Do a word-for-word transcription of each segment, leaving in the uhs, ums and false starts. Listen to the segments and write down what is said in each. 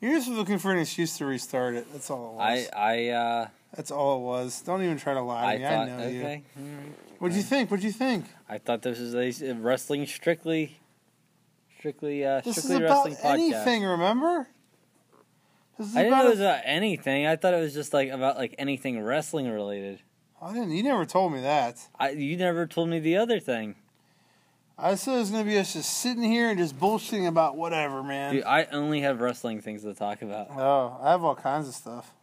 You're just looking for an excuse to restart it. That's all it was. I, I, uh... That's all it was. Don't even try to lie to me. I, thought, I know okay. you. Okay. What'd you think? What'd you think? I thought this was a wrestling strictly... Strictly, uh... This strictly is about wrestling anything, podcast. Remember? This is I didn't know it was about anything. I thought it was just, like, about, like, anything wrestling-related. I didn't... You never told me that. I. You never told me the other thing. I said it was going to be us just sitting here and just bullshitting about whatever, man. Dude, I only have wrestling things to talk about. Oh, I have all kinds of stuff.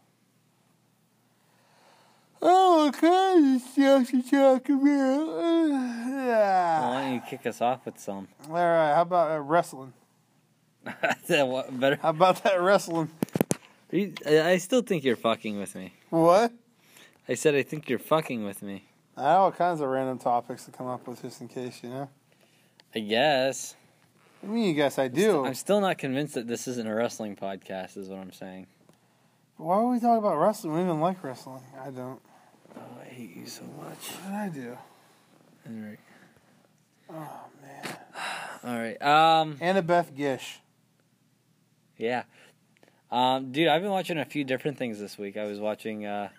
All kinds of stuff to talk about. Well, why don't you kick us off with some? All right, how about uh, wrestling? What, better? How about that wrestling? You, I still think you're fucking with me. What? I said I think you're fucking with me. I have all kinds of random topics to come up with just in case, you know? I guess. I mean, you guess I do. I'm still, I'm still not convinced that this isn't a wrestling podcast, is what I'm saying. Why would we talk about wrestling? We don't even like wrestling. I don't. Oh, I hate you so much. What did I do? All right. Oh, man. All right. Um, Annabeth Gish. Yeah. Um, dude, I've been watching a few different things this week. I was watching... Uh,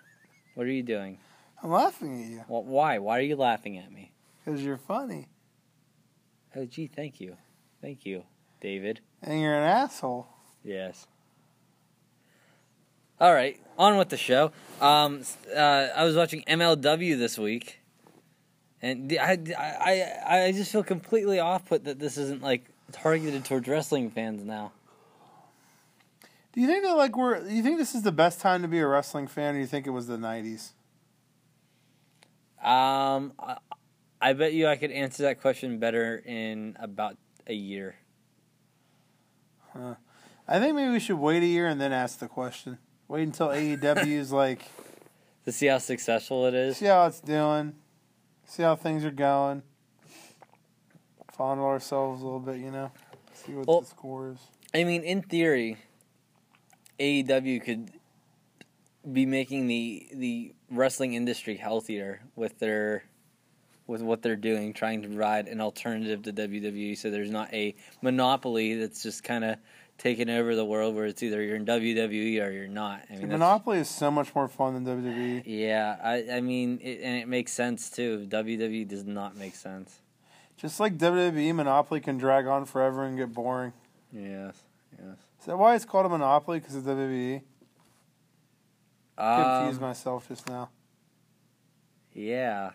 what are you doing? I'm laughing at you. Well, why? Why are you laughing at me? Because you're funny. Oh, gee, thank you. Thank you, David. And you're an asshole. Yes. All right, on with the show. Um, uh, I was watching M L W this week, and I, I, I just feel completely off-put that this isn't, like, targeted towards wrestling fans now. Do you think that, like, we're... Do you think this is the best time to be a wrestling fan, or do you think it was the nineties? Um, I, I bet you I could answer that question better in about a year. Huh. I think maybe we should wait a year and then ask the question. Wait until A E W's like... To see how successful it is? See how it's doing. See how things are going. Fondle ourselves a little bit, you know? See what well, the score is. I mean, in theory, A E W could be making the the wrestling industry healthier with their with what they're doing, trying to provide an alternative to W W E, so there's not a monopoly that's just kind of taking over the world, where it's either you're in W W E or you're not. I mean, monopoly is so much more fun than W W E. Yeah, I, I mean, it, and it makes sense too. W W E does not make sense. Just like W W E, monopoly can drag on forever and get boring. Yes, yes. Is that why it's called a monopoly? Because of W W E? I confused um, myself just now. Yeah.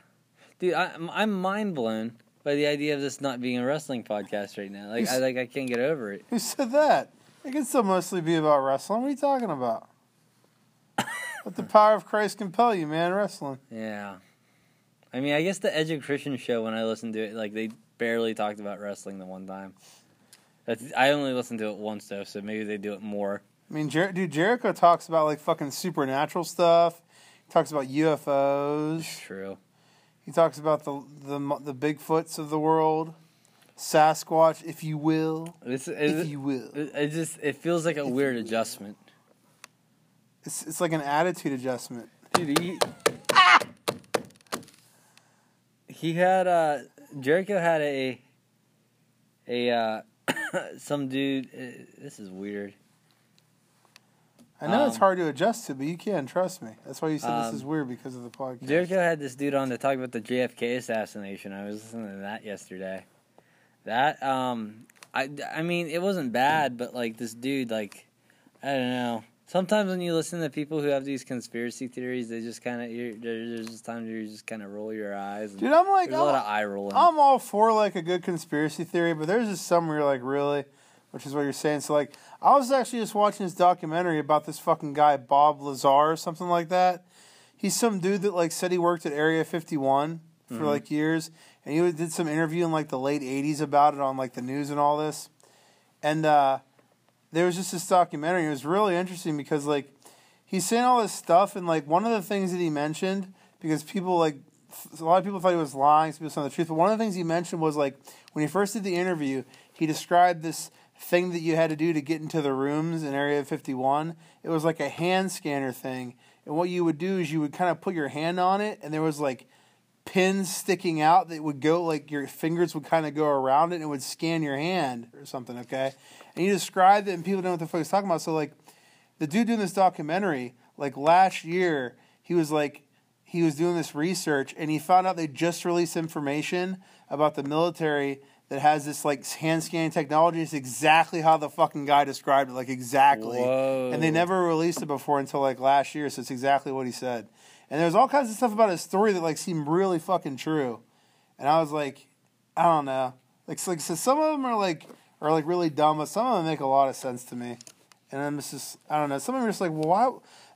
Dude, I, I'm mind blown by the idea of this not being a wrestling podcast right now. Like, I, like I can't get over it. Who said that? It can still mostly be about wrestling. What are you talking about? Let the power of Christ compel you, man, wrestling. Yeah. I mean, I guess the Edge of Christian show, when I listened to it, like, they barely talked about wrestling the one time. That's, I only listened to it once, though, so maybe they do it more. I mean, Jer- dude, Jericho talks about, like, fucking supernatural stuff. He talks about U F Os. It's true. He talks about the the the Bigfoots of the world, Sasquatch, if you will. It's, it's, if you will. It just it feels like a if weird adjustment. It's it's like an attitude adjustment. Dude, he, ah! he had uh Jericho had a a uh, some dude. Uh, this is weird. I know um, it's hard to adjust to, but you can, trust me. That's why you said um, this is weird, because of the podcast. Jericho had this dude on to talk about the J F K assassination. I was listening to that yesterday. That, um, I, I mean, it wasn't bad, but, like, this dude, like, I don't know. Sometimes when you listen to people who have these conspiracy theories, they just kind of, there's just times where you just kind of roll your eyes. And dude, I'm like, there's I'm, a lot of eye rolling. I'm all for, like, a good conspiracy theory, but there's just some where you're like, really? Which is what you're saying. So, like, I was actually just watching this documentary about this fucking guy, Bob Lazar or something like that. He's some dude that, like, said he worked at Area fifty-one for, mm-hmm. like, years. And he did some interview in, like, the late eighties about it on, like, the news and all this. And uh, there was just this documentary. It was really interesting because, like, he's saying all this stuff. And, like, one of the things that he mentioned, because people, like, a lot of people thought he was lying. Some people saw the truth. But one of the things he mentioned was, like, when he first did the interview, he described this thing that you had to do to get into the rooms in Area fifty-one. It was like a hand scanner thing. And what you would do is you would kind of put your hand on it, and there was like pins sticking out that would go, like your fingers would kind of go around it and it would scan your hand or something, okay? And you described it and people don't know what the fuck he's talking about. So, like, the dude doing this documentary, like, last year, he was, like, he was doing this research and he found out they just released information about the military that has this, like, hand-scanning technology. It's exactly how the fucking guy described it, like, exactly. Whoa. And they never released it before until, like, last year, so it's exactly what he said. And there's all kinds of stuff about his story that, like, seemed really fucking true. And I was like, I don't know. Like, like so some of them are, like, are, like, really dumb, but some of them make a lot of sense to me. And I'm just, I don't know. Some of them are just like, well, why...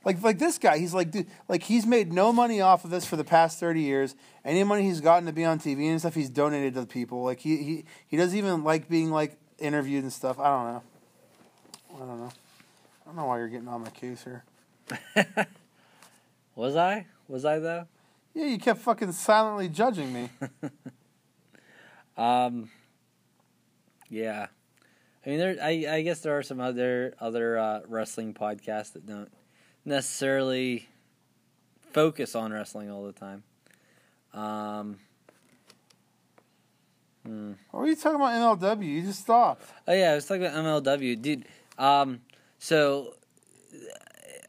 Like, like this guy, he's like, dude, like, he's made no money off of this for the past thirty years. Any money he's gotten to be on T V and stuff, he's donated to the people. Like, he, he, he doesn't even like being, like, interviewed and stuff. I don't know. I don't know. I don't know why you're getting on my case here. Was I? Was I, though? Yeah, you kept fucking silently judging me. um, yeah. I mean, there. I, I guess there are some other, other uh, wrestling podcasts that don't necessarily focus on wrestling all the time. Um, hmm. What were you talking about M L W? You just stopped. Oh, yeah, I was talking about M L W. Dude, um, so,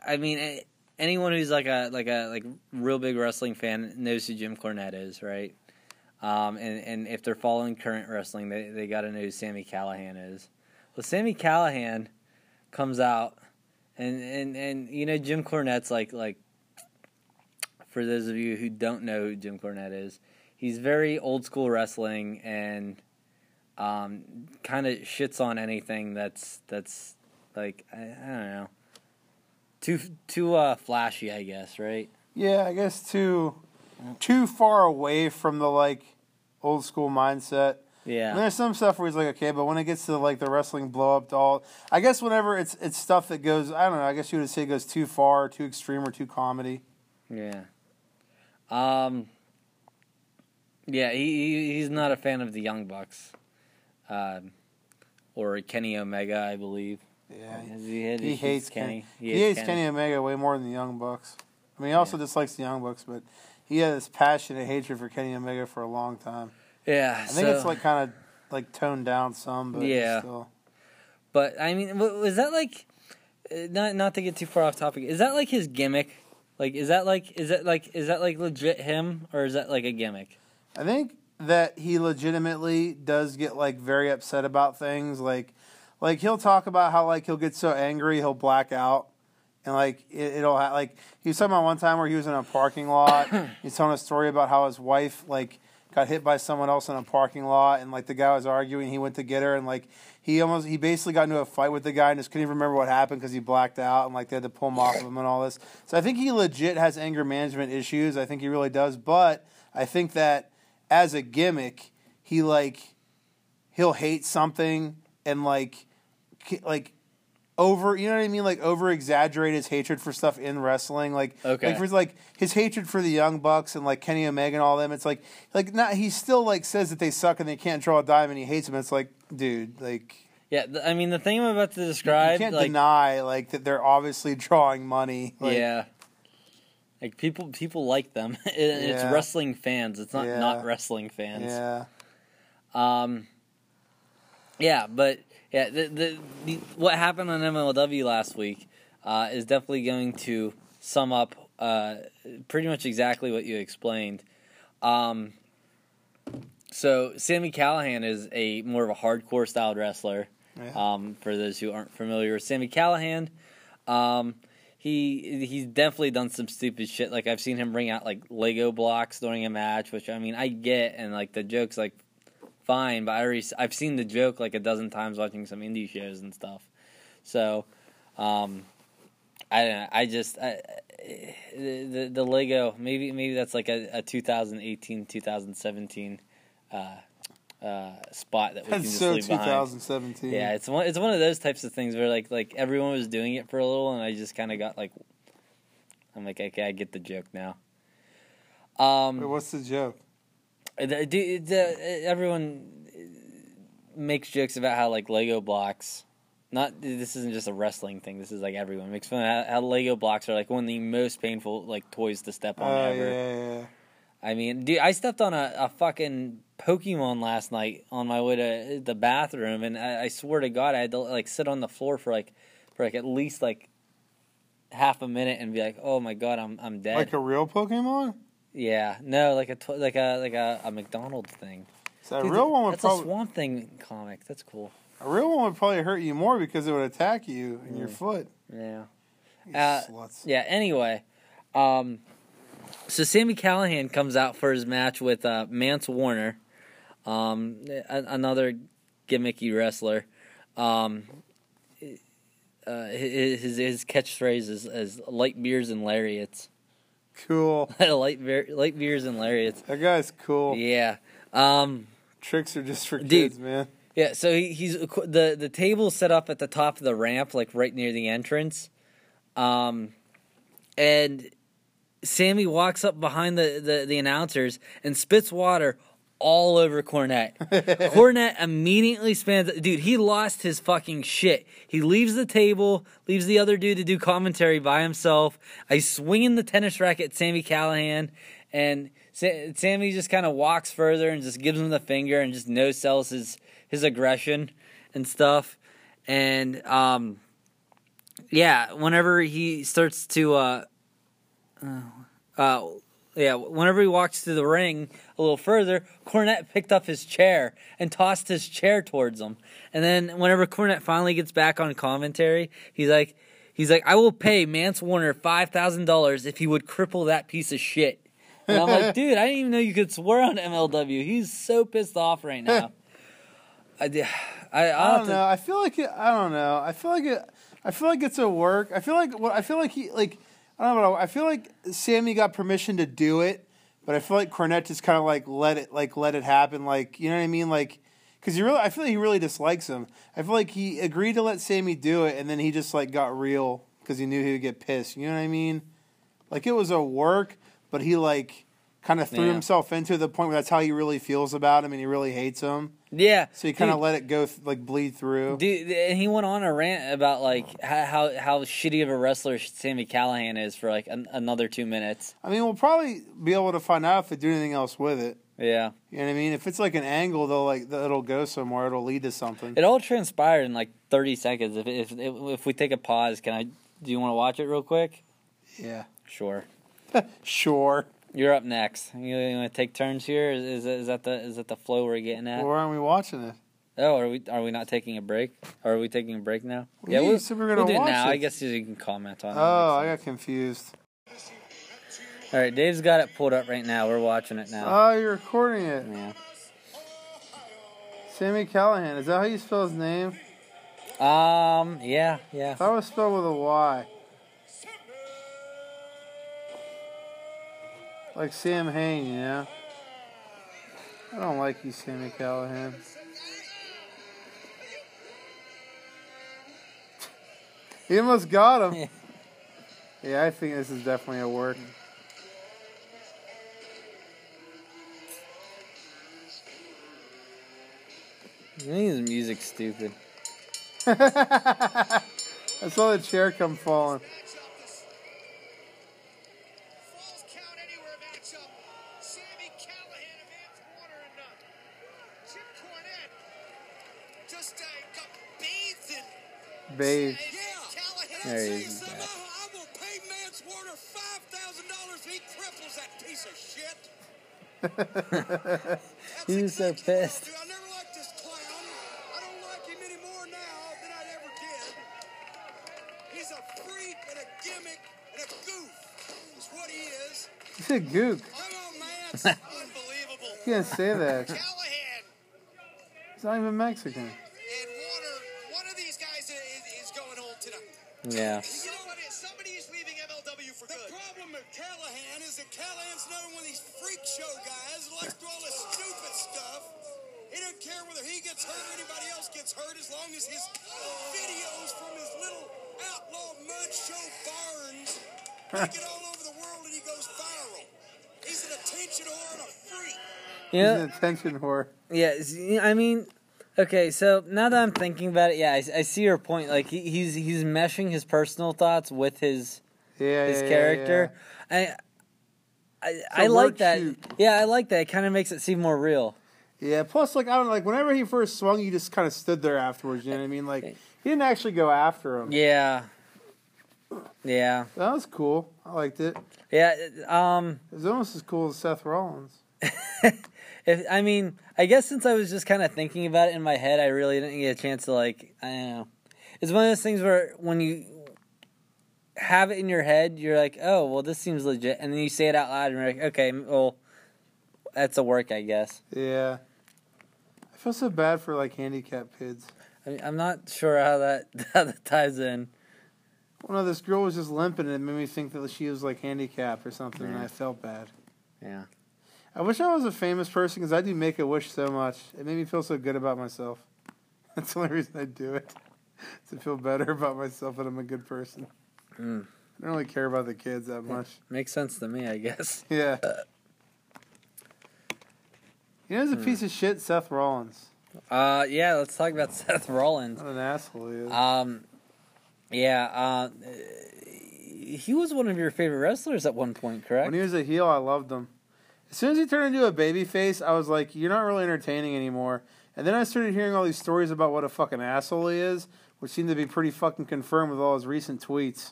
I mean, anyone who's like a like a like real big wrestling fan knows who Jim Cornette is, right? Um, and, and if they're following current wrestling, they, they got to know who Sami Callihan is. Well, Sami Callihan comes out. And, and and you know, Jim Cornette's like, like, for those of you who don't know who Jim Cornette is, he's very old school wrestling and um, kind of shits on anything that's, that's like, I, I don't know, too too uh, flashy, I guess, right? Yeah, I guess too, too far away from the, like, old school mindset. Yeah. And there's some stuff where he's like, okay, but when it gets to, like, the wrestling blow-up doll, I guess whenever it's it's stuff that goes, I don't know, I guess you would say it goes too far, too extreme, or too comedy. Yeah. Um. Yeah, he he's not a fan of the Young Bucks. Um, or Kenny Omega, I believe. Yeah. He, he, he hates Kenny. Kenny. He, he hates Kenny. Kenny Omega way more than the Young Bucks. I mean, he also yeah. dislikes the Young Bucks, but he had this passionate hatred for Kenny Omega for a long time. Yeah, I think so, it's like kind of like toned down some, but yeah. Still. But I mean, was that like, not not to get too far off topic? Is that like his gimmick? Like, is that like is that like is that like legit him, or is that like a gimmick? I think that he legitimately does get like very upset about things. Like, like he'll talk about how like he'll get so angry he'll black out. And, like, it, it'll, ha- like, he was talking about one time where he was in a parking lot. He's telling a story about how his wife, like, got hit by someone else in a parking lot, and, like, the guy was arguing. He went to get her, and, like, he almost, he basically got into a fight with the guy and just couldn't even remember what happened because he blacked out, and, like, they had to pull him off of him and all this. So I think he legit has anger management issues. I think he really does. But I think that as a gimmick, he, like, he'll hate something and, like, like, over, you know what I mean? Like, over-exaggerate his hatred for stuff in wrestling. Like, okay. like, for, like, his hatred for the Young Bucks and, like, Kenny Omega and all them. It's like, like not, he still, like, says that they suck and they can't draw a dime and he hates them. It's like, dude, like... Yeah, th- I mean, the thing I'm about to describe... You can't like, deny, like, that they're obviously drawing money. Like, yeah. Like, people people like them. it, yeah. It's wrestling fans. It's not yeah. not wrestling fans. Yeah. Um. Yeah, but... Yeah, the, the the what happened on M L W last week uh, is definitely going to sum up uh, pretty much exactly what you explained. Um, so Sami Callihan is a more of a hardcore styled wrestler. Yeah. Um, for those who aren't familiar with Sami Callihan, um, he he's definitely done some stupid shit. Like I've seen him bring out like Lego blocks during a match, which I mean I get, and like the joke's like. Fine, but I already, I've seen the joke like a dozen times watching some indie shows and stuff. So, um, I don't know. I just I, the the Lego maybe maybe that's like a, a twenty eighteen twenty seventeen uh, uh, spot that we that's can just so leave behind. twenty seventeen Yeah, it's one it's one of those types of things where like like everyone was doing it for a little, and I just kind of got like I'm like okay, I get the joke now. Um, Wait, what's the joke? The, the, the, everyone makes jokes about how, like, Lego blocks... Not... This isn't just a wrestling thing. This is, like, everyone makes fun of how, how Lego blocks are, like, one of the most painful, like, toys to step on uh, ever. Yeah, yeah, I mean, dude, I stepped on a, a fucking Pokemon last night on my way to the bathroom, and I, I swear to God, I had to like sit on the floor for like for like at least like half a minute and be like, "Oh my God, I'm I'm dead." Like a real Pokemon? Yeah, no, like a tw- like a like a, a McDonald's thing. So a dude, real one would that's probably... a Swamp Thing comic. That's cool. A real one would probably hurt you more because it would attack you in mm. your foot. Yeah. Uh, sluts. Yeah. Anyway, um, so Sami Callihan comes out for his match with uh, Mance Warner, um, a- another gimmicky wrestler. Um, uh, his his catchphrase is, is "light beers and lariats." Cool. light beer, light beers and lariats. That guy's cool. Yeah. Um, tricks are just for dude, kids, man. Yeah. So he, he's the the table's set up at the top of the ramp, like right near the entrance. Um, and Sammy walks up behind the, the, the announcers and spits water all over Cornette. Cornette immediately spans... Dude, he lost his fucking shit. He leaves the table, leaves the other dude to do commentary by himself. I swing in the tennis racket at Sami Callihan, and Sa- Sammy just kind of walks further and just gives him the finger and just no-sells his, his aggression and stuff. And, um... yeah, whenever he starts to, uh, uh, uh, yeah, whenever he walks to the ring a little further, Cornette picked up his chair and tossed his chair towards him. And then whenever Cornette finally gets back on commentary, he's like, he's like, I will pay Mance Warner five thousand dollars if he would cripple that piece of shit. And I'm like, dude, I didn't even know you could swear on M L W. He's so pissed off right now. I, I, I don't to, know. I feel like it, I don't know. I feel like it. I feel like it's a work. I feel like well, I feel like he like I don't know. I feel like Sammy got permission to do it, but I feel like Cornette just kind of like let it like let it happen. Like, you know what I mean? Like, because he really, I feel like he really dislikes him. I feel like he agreed to let Sammy do it, and then he just like got real because he knew he would get pissed. You know what I mean? Like, it was a work, but he like kind of threw yeah. himself into the point where that's how he really feels about him, and he really hates him. Yeah. So he kind of let it go, th- like, bleed through. Dude, and he went on a rant about, like, how how shitty of a wrestler Sami Callihan is for, like, an- another two minutes. I mean, we'll probably be able to find out if they do anything else with it. Yeah. You know what I mean? If it's, like, an angle, they'll like it'll go somewhere. It'll lead to something. It all transpired in, like, thirty seconds. If if if we take a pause, can I... Do you want to watch it real quick? Yeah. Sure. Sure. You're up next. You want to take turns here? Is, is is that the is that the flow we're getting at? Well, why aren't we watching it? Oh, are we are we not taking a break? Or are we taking a break now? Well, yeah, yeah, we'll, so we're gonna we'll do watch it now. It. I guess you can comment on it. Oh, I got confused. All right, Dave's got it pulled up right now. We're watching it now. Oh, you're recording it. Yeah. Sami Callihan. Is that how you spell his name? Um. Yeah. Yeah. That was spelled with a Y. Like Sam Hain, you know? I don't like you, Sami Callihan. He almost got him. Yeah. yeah, I think this is definitely a work. I think his music's stupid. I saw the chair come falling. Babe. There he is. Somehow I will pay Mance Warner five thousand dollars if he cripples that piece of shit. He's so pissed. I never liked this clown. I don't like him any more now than I ever did. He's a freak and a gimmick and a goof. Is what he is. He's a goof. I know Mance. Unbelievable. You can't say that. Callahan. He's not even Mexican. Yeah. You know what it is? Somebody is leaving M L W for good. The problem with Callahan is that Callahan's another one of these freak show guys who likes to do all this stupid stuff. He doesn't care whether he gets hurt or anybody else gets hurt as long as his videos from his little outlaw mud show barns make it all over the world and he goes viral. He's an attention whore and a freak. Yeah. He's an attention whore. Yeah, I mean... Okay, so now that I'm thinking about it, yeah, I, I see your point. Like, he, he's he's meshing his personal thoughts with his yeah, his yeah, character. Yeah, yeah. I I, so I like that. Cute. Yeah, I like that. It kind of makes it seem more real. Yeah. Plus, like I don't know, like whenever he first swung, you just kind of stood there afterwards. You know what I mean? Like he didn't actually go after him. Yeah. Yeah. That was cool. I liked it. Yeah. Um, it was almost as cool as Seth Rollins. if I mean, I guess since I was just kind of thinking about it in my head, I really didn't get a chance to like. I don't know. It's one of those things where when you have it in your head, you're like, oh, well, this seems legit. And then you say it out loud, and you're like, okay, well, that's a work, I guess. Yeah. I feel so bad for, like, handicapped kids. I mean, I'm not sure how that, how that ties in. Well, no, this girl was just limping, and it made me think that she was, like, handicapped or something, yeah. And I felt bad. Yeah. I wish I was a famous person, because I do Make-A-Wish so much. It made me feel so good about myself. That's the only reason I do it. To feel better about myself that I'm a good person. Mm. I don't really care about the kids that much. Makes sense to me, I guess. Yeah. Uh, you know, he's a mm. piece of shit, Seth Rollins. Uh, yeah, let's talk about Seth Rollins. What an asshole he is. Um, yeah, uh, he was one of your favorite wrestlers at one point, correct? When he was a heel, I loved him. As soon as he turned into a babyface, I was like, you're not really entertaining anymore. And then I started hearing all these stories about what a fucking asshole he is, which seemed to be pretty fucking confirmed with all his recent tweets.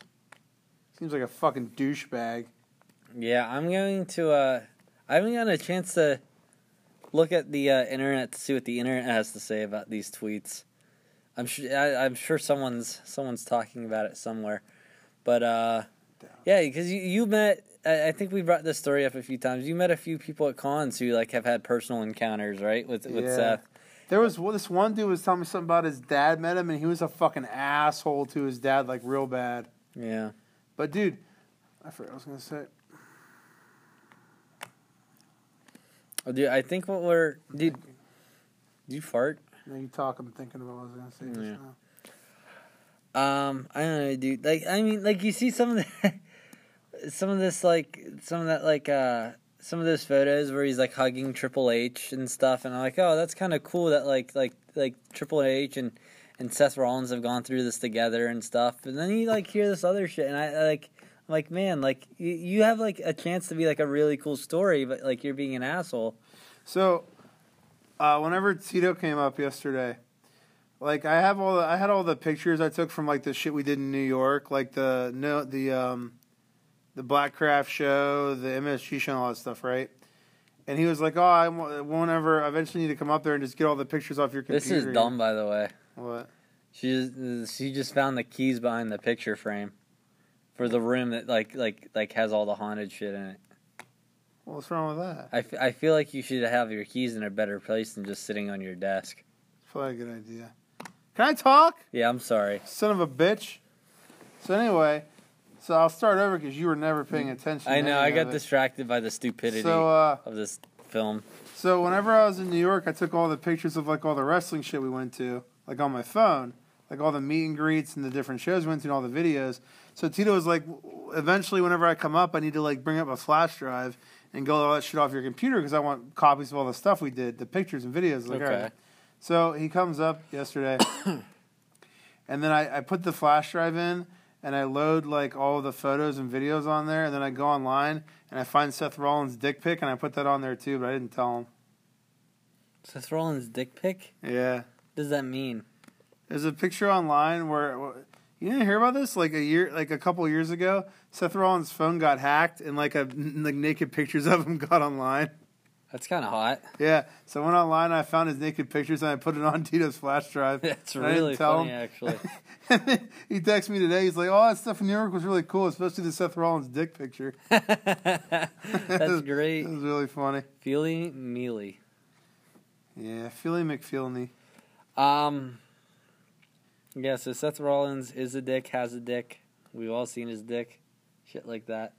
Seems like a fucking douchebag. Yeah, I'm going to, uh... I haven't gotten a chance to look at the uh, internet to see what the internet has to say about these tweets. I'm sure, I, I'm sure someone's someone's talking about it somewhere. But, uh... yeah, because you, you met... I, I think we brought this story up a few times. You met a few people at cons who, like, have had personal encounters, right? With, with yeah. Seth. There was well, this one dude was telling me something about his dad met him, and he was a fucking asshole to his dad, like, real bad. Yeah. But, dude, I forgot what I was going to say. Oh, dude, I think what we're... Dude, did you fart? No, you talk. I'm thinking about what I was going to say just yeah. now. Um, I don't know, dude. Like, I mean, like, you see some of the, some of this, like, some of that, like, uh... some of those photos where he's, like, hugging Triple H and stuff, and I'm like, oh, that's kind of cool that, like, like, like Triple H and, and Seth Rollins have gone through this together and stuff. And then you, like, hear this other shit, and I, I like, I'm like, man, like, you, you have, like, a chance to be, like, a really cool story, but, like, you're being an asshole. So, uh, whenever Tito came up yesterday, like, I have all the, I had all the pictures I took from, like, the shit we did in New York, like, the, no, the, um... the Black Craft show, the M S G show, and all that stuff, right? And he was like, oh, I won't ever, I eventually need to come up there and just get all the pictures off your computer. This is dumb, by the way. What? She just, she just found the keys behind the picture frame for the room that, like, like, like has all the haunted shit in it. Well, what's wrong with that? I, f- I feel like you should have your keys in a better place than just sitting on your desk. That's probably a good idea. Can I talk? Yeah, I'm sorry. Son of a bitch. So anyway... So I'll start over because you were never paying attention. I know, I got distracted by the stupidity so, uh, of this film. So whenever I was in New York, I took all the pictures of, like, all the wrestling shit we went to, like, on my phone. Like, all the meet and greets and the different shows we went to and all the videos. So Tito was like, eventually whenever I come up, I need to, like, bring up a flash drive and go all that shit off your computer because I want copies of all the stuff we did, the pictures and videos. Like, okay. All right. So he comes up yesterday, and then I, I put the flash drive in. And I load, like, all the photos and videos on there, and then I go online, and I find Seth Rollins' dick pic, and I put that on there, too, but I didn't tell him. Seth Rollins' dick pic? Yeah. What does that mean? There's a picture online where... You didn't hear about this? Like, a year, like a couple years ago, Seth Rollins' phone got hacked, and, like, a, like naked pictures of him got online. That's kind of hot. Yeah. So I went online, and I found his naked pictures, and I put it on Tito's flash drive. That's really funny, him. Actually. And then he texted me today. He's like, oh, that stuff in New York was really cool, especially the Seth Rollins dick picture. That's great. That was really funny. Feely Mealy. Yeah, Feely McFeelney. Um, yeah, so Seth Rollins is a dick, has a dick. We've all seen his dick. Shit like that.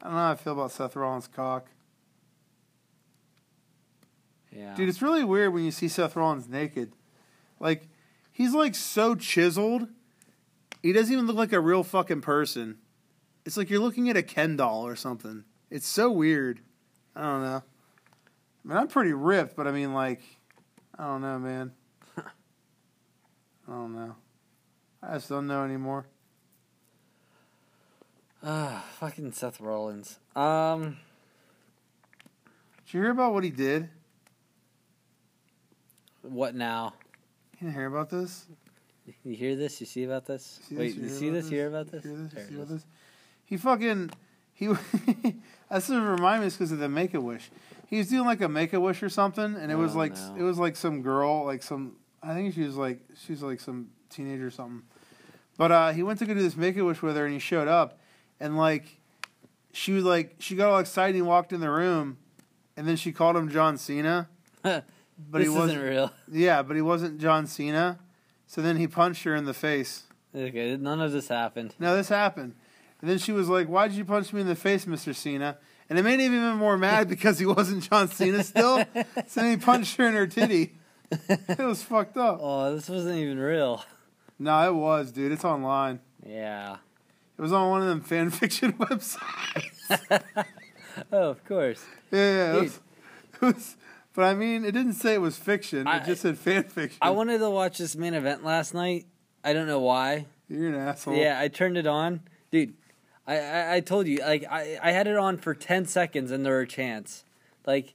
I don't know how I feel about Seth Rollins' cock. Yeah. Dude, it's really weird when you see Seth Rollins naked. Like, he's, like, so chiseled. He doesn't even look like a real fucking person. It's like you're looking at a Ken doll or something. It's so weird. I don't know. I mean, I'm pretty ripped, but I mean, like, I don't know, man. I don't know. I just don't know anymore. Ah, fucking Seth Rollins. Um, did you hear about what he did? What now? You didn't hear about this? You hear this? You see about this? See Wait, this, you, you see this? You hear about this? You hear this? You see about this? He fucking... He, that's what reminded me because of the Make-A-Wish. He was doing like a Make-A-Wish or something, and it oh, was like no. it was like some girl, like some... I think she was like she was like some teenager or something. But uh, he went to go do this Make-A-Wish with her, and he showed up, and like she was like she got all excited and walked in the room, and then she called him John Cena. But this he wasn't real. Yeah, but he wasn't John Cena. So then he punched her in the face. Okay, none of this happened. No, this happened. And then she was like, "Why did you punch me in the face, Mister Cena?" And it made him even more mad because he wasn't John Cena still. So then he punched her in her titty. It was fucked up. Oh, this wasn't even real. No, it was, dude. It's online. Yeah. It was on one of them fan fiction websites. Oh, of course. Yeah, yeah. It was, it was, but I mean, it didn't say it was fiction. I, it just said fan fiction. I wanted to watch this main event last night. I don't know why. You're an asshole. Yeah, I turned it on. Dude, I, I, I told you, like, I, I had it on for ten seconds and there were chants. Like,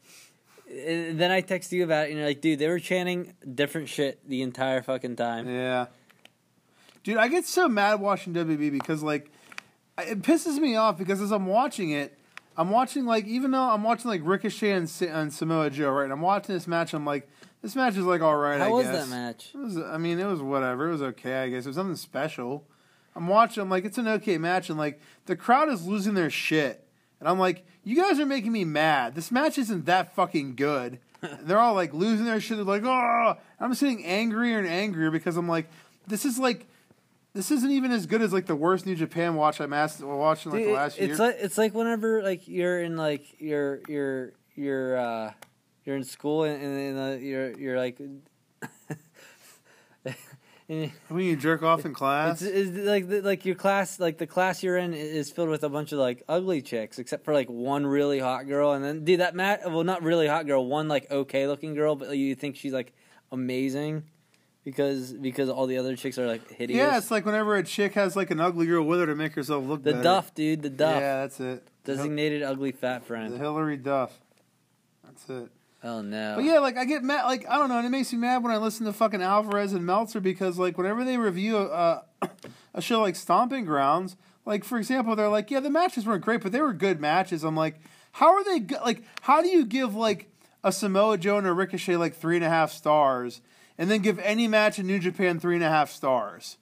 and then I texted you about it and you're like, dude, they were chanting different shit the entire fucking time. Yeah. Dude, I get so mad watching W W E because, like, it pisses me off because as I'm watching it, I'm watching, like, even though I'm watching, like, Ricochet and, and Samoa Joe, right? And I'm watching this match, I'm like, this match is, like, all right, How I guess. How was that match? It was, I mean, it was whatever. It was okay, I guess. It was something special. I'm watching, I'm like, it's an okay match. And, like, the crowd is losing their shit. And I'm like, you guys are making me mad. This match isn't that fucking good. And they're all, like, losing their shit. They're like, oh! I'm just getting angrier and angrier because I'm like, this is, like... This isn't even as good as, like, the worst New Japan watch I'm asked, watching, like, Dude, the last it's year. Like, it's like whenever, like, you're in, like, you're, you're, you're, uh, you're in school and, and uh, you're, you're, like... and, when you jerk off in class? It's, it's like, like, your class, like, the class you're in is filled with a bunch of, like, ugly chicks, except for, like, one really hot girl. And then, dude, that Matt, well, not really hot girl, one, like, okay-looking girl, but you think she's, like, amazing. Because because all the other chicks are, like, hideous. Yeah, it's like whenever a chick has, like, an ugly girl with her to make herself look the better. The Duff, dude, the Duff. Yeah, that's it. Designated Hil- ugly fat friend. The Hillary Duff. That's it. Oh, no. But, yeah, like, I get mad. Like, I don't know, and it makes me mad when I listen to fucking Alvarez and Meltzer because, like, whenever they review a, a, a show like Stomping Grounds, like, for example, they're like, yeah, the matches weren't great, but they were good matches. I'm like, how are they good? Like, how do you give, like, a Samoa Joe and a Ricochet, like, three and a half stars and then give any match in New Japan three and a half stars?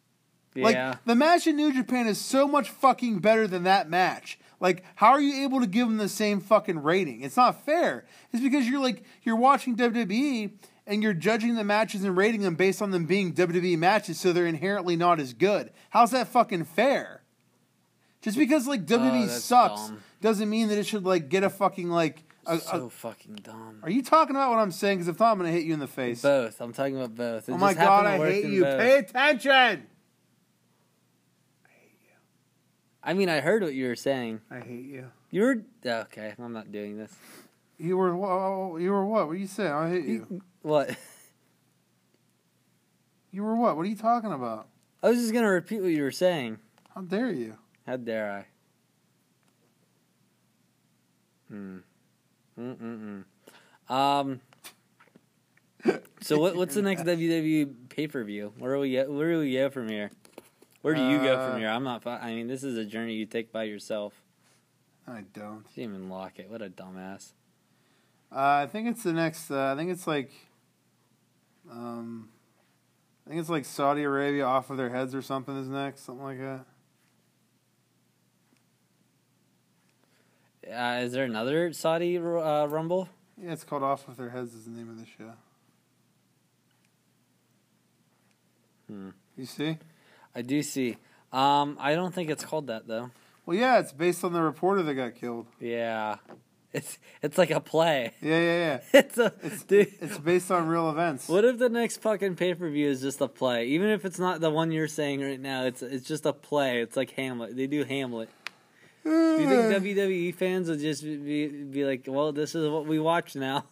Yeah. Like, the match in New Japan is so much fucking better than that match. Like, how are you able to give them the same fucking rating? It's not fair. It's because you're, like, you're watching W W E and you're judging the matches and rating them based on them being W W E matches, so they're inherently not as good. How's that fucking fair? Just because, like, W W E oh, sucks dumb. doesn't mean that it should, like, get a fucking, like... A, so a, fucking dumb. Are you talking about what I'm saying? Because if not, I'm going to hit you in the face. Both. I'm talking about both. It oh my just God, I hate you. Both. Pay attention. I hate you. I mean, I heard what you were saying. I hate you. You were... Okay, I'm not doing this. You were... Oh, you were what? What are you saying? I hate you. you. What? You were what? What are you talking about? I was just going to repeat what you were saying. How dare you? How dare I? Hmm. Mm-mm-mm. Um, so what? What's the next W W E pay per view? Where do we go? Where do we go from here? Where do you uh, go from here? I'm not. I mean, this is a journey you take by yourself. I don't. You didn't even lock it. What a dumbass. Uh, I think it's the next. Uh, I think it's like. Um, I think it's like Saudi Arabia off of their heads or something is next, something like that. Uh, is there another Saudi uh, Rumble? Yeah, it's called Off With Their Heads is the name of the show. Hmm. You see? I do see. Um, I don't think it's called that, though. Well, yeah, it's based on the reporter that got killed. Yeah. It's it's like a play. Yeah, yeah, yeah. it's, a, it's, dude, it's based on real events. What if the next fucking pay-per-view is just a play? Even if it's not the one you're saying right now, it's it's just a play. It's like Hamlet. They do Hamlet. Do you think W W E fans would just be be like, well, this is what we watch now.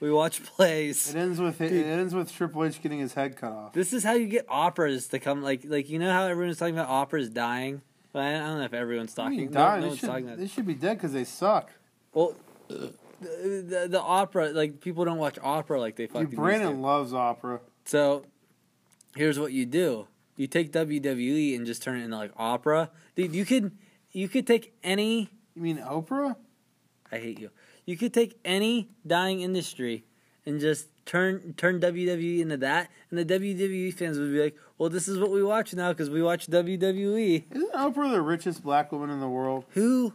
We watch plays. It ends with it, it ends with Triple H getting his head cut off. This is how you get operas to come, like like you know how everyone's talking about operas dying? But I don't know if everyone's talking. No, no one's should, talking. That. They should be dead because they suck. Well, the, the, the opera, like, people don't watch opera like they fucking. Dude, Brandon used to. loves opera. So, here's what you do: you take W W E and just turn it into like opera. Dude, you could, you could take any. You mean Oprah? I hate you. You could take any dying industry and just turn turn W W E into that, and the W W E fans would be like, well, this is what we watch now because we watch W W E. Isn't Oprah the richest black woman in the world? Who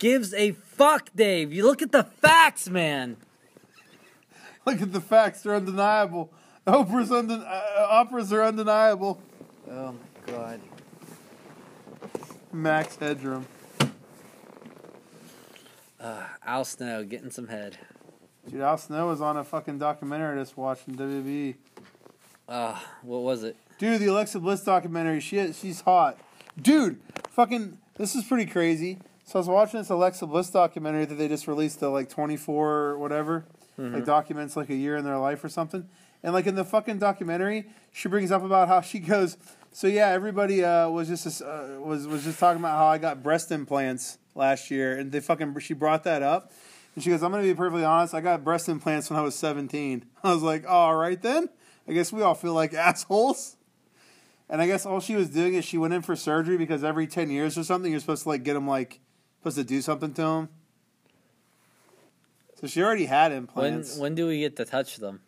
gives a fuck, Dave? You look at the facts, man. Look at the facts. They're undeniable. Oprah's unden- uh, Oprah's are undeniable. Oh, my God. Max Headroom. Uh, Al Snow, getting some head. Dude, Al Snow was on a fucking documentary I just watched on W W E. Uh, what was it? Dude, the Alexa Bliss documentary. She She's hot. Dude, fucking, this is pretty crazy. So I was watching this Alexa Bliss documentary that they just released at like twenty-four or whatever. Mm-hmm. Like documents like a year in their life or something. And like in the fucking documentary, she brings up about how she goes, so yeah, everybody uh, was just uh, was was just talking about how I got breast implants last year. And they fucking, she brought that up. And she goes, I'm going to be perfectly honest. I got breast implants when I was seventeen. I was like, all right then. I guess we all feel like assholes. And I guess all she was doing is she went in for surgery because every ten years or something, you're supposed to like get them like, supposed to do something to them. So she already had implants. When, when do we get to touch them?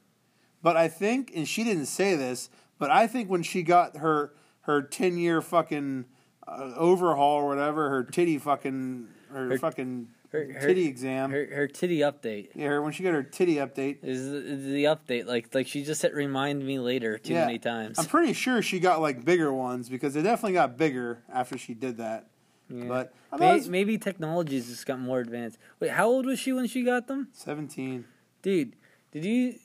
But I think, and she didn't say this, but I think when she got her her ten-year fucking uh, overhaul or whatever, her titty fucking, her, her fucking... Her, her titty exam. Her, her titty update. Yeah, her, when she got her titty update. Is the, the update. Like, like she just said, remind me later too yeah. many times. I'm pretty sure she got, like, bigger ones because they definitely got bigger after she did that. Yeah. But I maybe, was... maybe technology's just got more advanced. Wait, how old was she when she got them? seventeen. Dude, did you...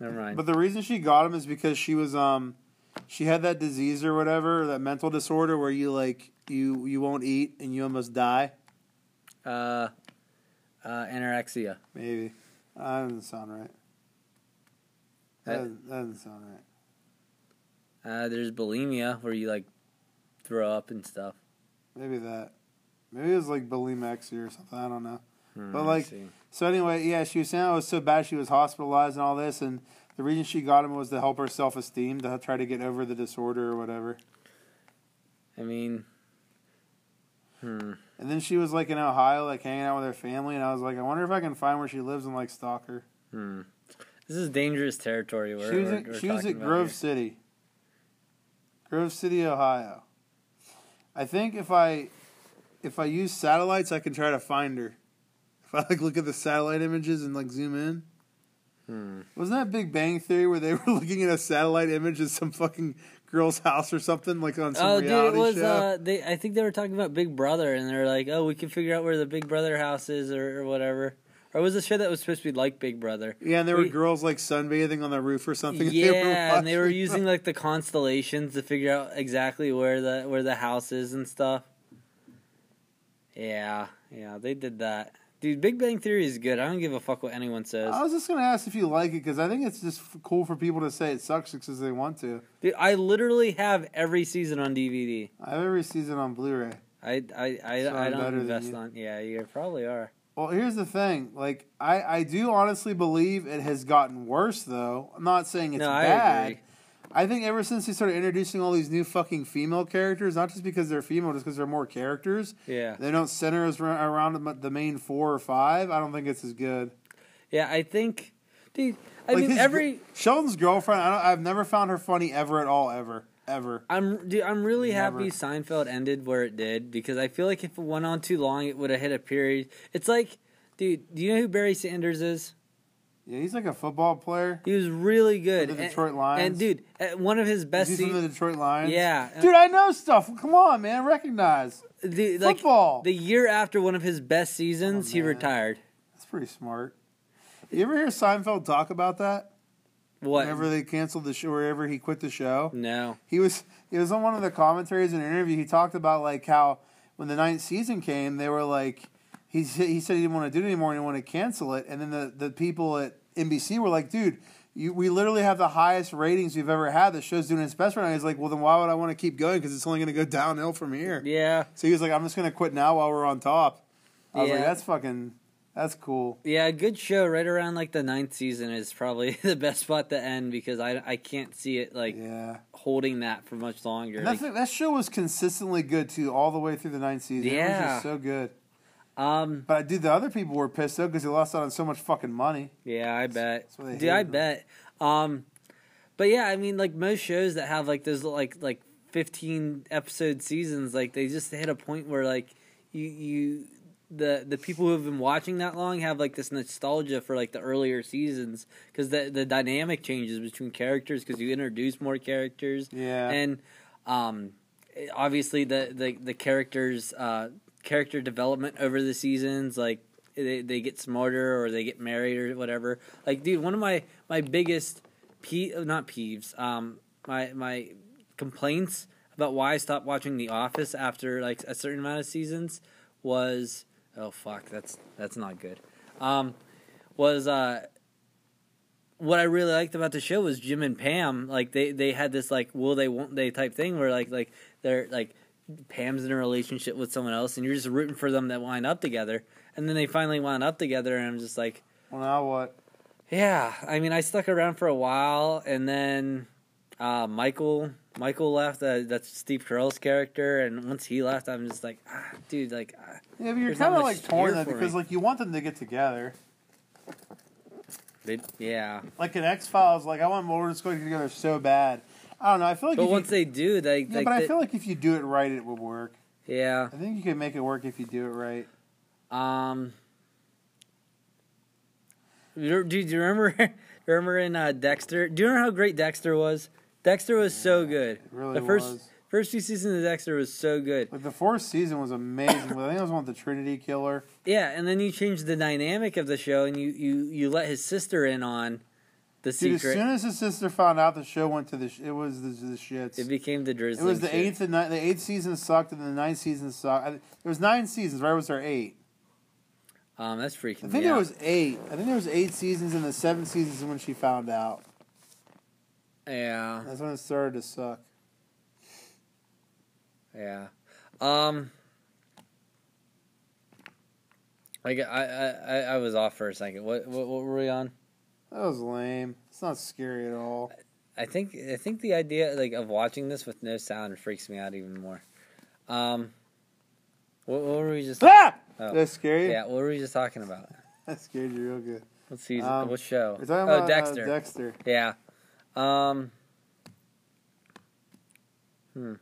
Never mind. But the reason she got them is because she was, um... she had that disease or whatever, that mental disorder where you, like, you, you won't eat and you almost die. Uh, uh, anorexia. Maybe. Uh, that doesn't sound right. That, uh, that doesn't sound right. Uh, there's bulimia where you, like, throw up and stuff. Maybe that. Maybe it was, like, bulimexia or something. I don't know. Hmm, but, like, so anyway, yeah, she was saying it was so bad she was hospitalized and all this, and the reason she got him was to help her self-esteem, to try to get over the disorder or whatever. I mean... Hmm. And then she was, like, in Ohio, like, hanging out with her family, and I was like, I wonder if I can find where she lives and, like, stalk her. Hmm. This is dangerous territory. Where she was at, she was at Grove here. City. Grove City, Ohio. I think if I if I use satellites, I can try to find her. If I, like, look at the satellite images and, like, zoom in. Hmm. Wasn't that Big Bang Theory where they were looking at a satellite image of some fucking... girl's house or something, like on some oh, reality dude, it was, show. Uh, they, I think they were talking about Big Brother, and they were like, oh, we can figure out where the Big Brother house is or, or whatever. Or it was a show that was supposed to be like Big Brother. Yeah, and there we, were girls, like, sunbathing on the roof or something. Yeah, and they were, and they were using, like, the constellations to figure out exactly where the where the house is and stuff. Yeah, yeah, they did that. Dude, Big Bang Theory is good. I don't give a fuck what anyone says. I was just going to ask if you like it, because I think it's just f- cool for people to say it sucks because they want to. Dude, I literally have every season on D V D. I have every season on Blu-ray. I I I, so I don't invest on... Yeah, you probably are. Well, here's the thing. Like, I, I do honestly believe it has gotten worse, though. I'm not saying it's no, bad. I agree. I think ever since they started introducing all these new fucking female characters, not just because they're female, just because they're more characters. Yeah. They don't center us around the main four or five. I don't think it's as good. Yeah, I think... Dude, I like mean, every... Sheldon's girlfriend, I don't, I've never found her funny ever at all, ever. Ever. I'm dude, I'm really never. happy Seinfeld ended where it did, because I feel like if it went on too long, it would have hit a period. It's like... Dude, do you know who Barry Sanders is? Yeah, he's like a football player. He was really good. The Detroit and, Lions. And, dude, one of his best... He's from the Detroit Lions? Yeah. Dude, I know stuff. Come on, man. Recognize. The, football. Like, the year after one of his best seasons, oh, he retired. That's pretty smart. You ever hear Seinfeld talk about that? What? Whenever they canceled the show, wherever he quit the show? No. He was, he was on one of the commentaries in an interview. He talked about, like, how when the ninth season came, they were like... He he said he didn't want to do it anymore and he wanted to cancel it. And then the, the people at N B C were like, dude, You, we literally have the highest ratings we've ever had. The show's doing its best right now. He's like, well, then why would I want to keep going? Because it's only going to go downhill from here. Yeah. So he was like, I'm just going to quit now while we're on top. I was yeah. like, that's fucking, that's cool. Yeah, a good show right around like the ninth season is probably the best spot to end, because I, I can't see it like yeah. holding that for much longer. And that's like, that show was consistently good too, all the way through the ninth season. Yeah. It was just so good. Um, but, dude, the other people were pissed, though, because they lost out on so much fucking money. Yeah, I bet. That's, that's dude, I them. bet. Um, but, yeah, I mean, like, most shows that have, like, those, like, like fifteen-episode seasons, like, they just hit a point where, like, you, you the the people who have been watching that long have, like, this nostalgia for, like, the earlier seasons, because the, the dynamic changes between characters, because you introduce more characters. Yeah. And, um, obviously, the, the, the characters... Uh, character development over the seasons, like they they get smarter or they get married or whatever. Like, dude, one of my my biggest pe not peeves, um, my my complaints about why I stopped watching The Office after like a certain amount of seasons was oh fuck that's that's not good. Um, was uh, what I really liked about the show was Jim and Pam. Like they they had this like will they won't they type thing where like like they're like. Pam's in a relationship with someone else, and you're just rooting for them to wind up together, and then they finally wound up together, and I'm just like, well, now what? Yeah, I mean, I stuck around for a while, and then uh, Michael Michael left. Uh, that's Steve Carell's character, and once he left, I'm just like, ah, dude, like, ah, yeah, but you're kind of like torn though, because me. like you want them to get together. They, yeah, like in X-Files, like I want more to go together so bad. I don't know. I feel like, but once you, they do, they, yeah, like but I they, feel like if you do it right, it will work. Yeah, I think you can make it work if you do it right. Um, do, do you remember? Do you remember in uh, Dexter? Do you remember how great Dexter was? Dexter was yeah, so good. It really the first, was. First few seasons of Dexter was so good. Like the fourth season was amazing. But I think it was one with the Trinity Killer. Yeah, and then you changed the dynamic of the show, and you you, you let his sister in on. The secret. Dude, as soon as his sister found out, the show went to the. Sh it was the, the shits. It became the drizzling. It was the eighth and the eighth season sucked, and the ninth season sucked. I, there was nine seasons, right? Was there eight? Um, that's freaking. I think me there out. was eight. I think there was eight seasons, and the seventh season is when she found out. Yeah, that's when it started to suck. Yeah, um, like I I I was off for a second. What what, what were we on? That was lame. It's not scary at all. I think I think the idea like of watching this with no sound freaks me out even more. Um, what, what were we just? Ah! Oh. That's scary. Yeah, what were we just talking about? That scared you real good. Let's see. Um, what show? We're talking oh, about Dexter. Uh, Dexter. Yeah. Um. Hmm.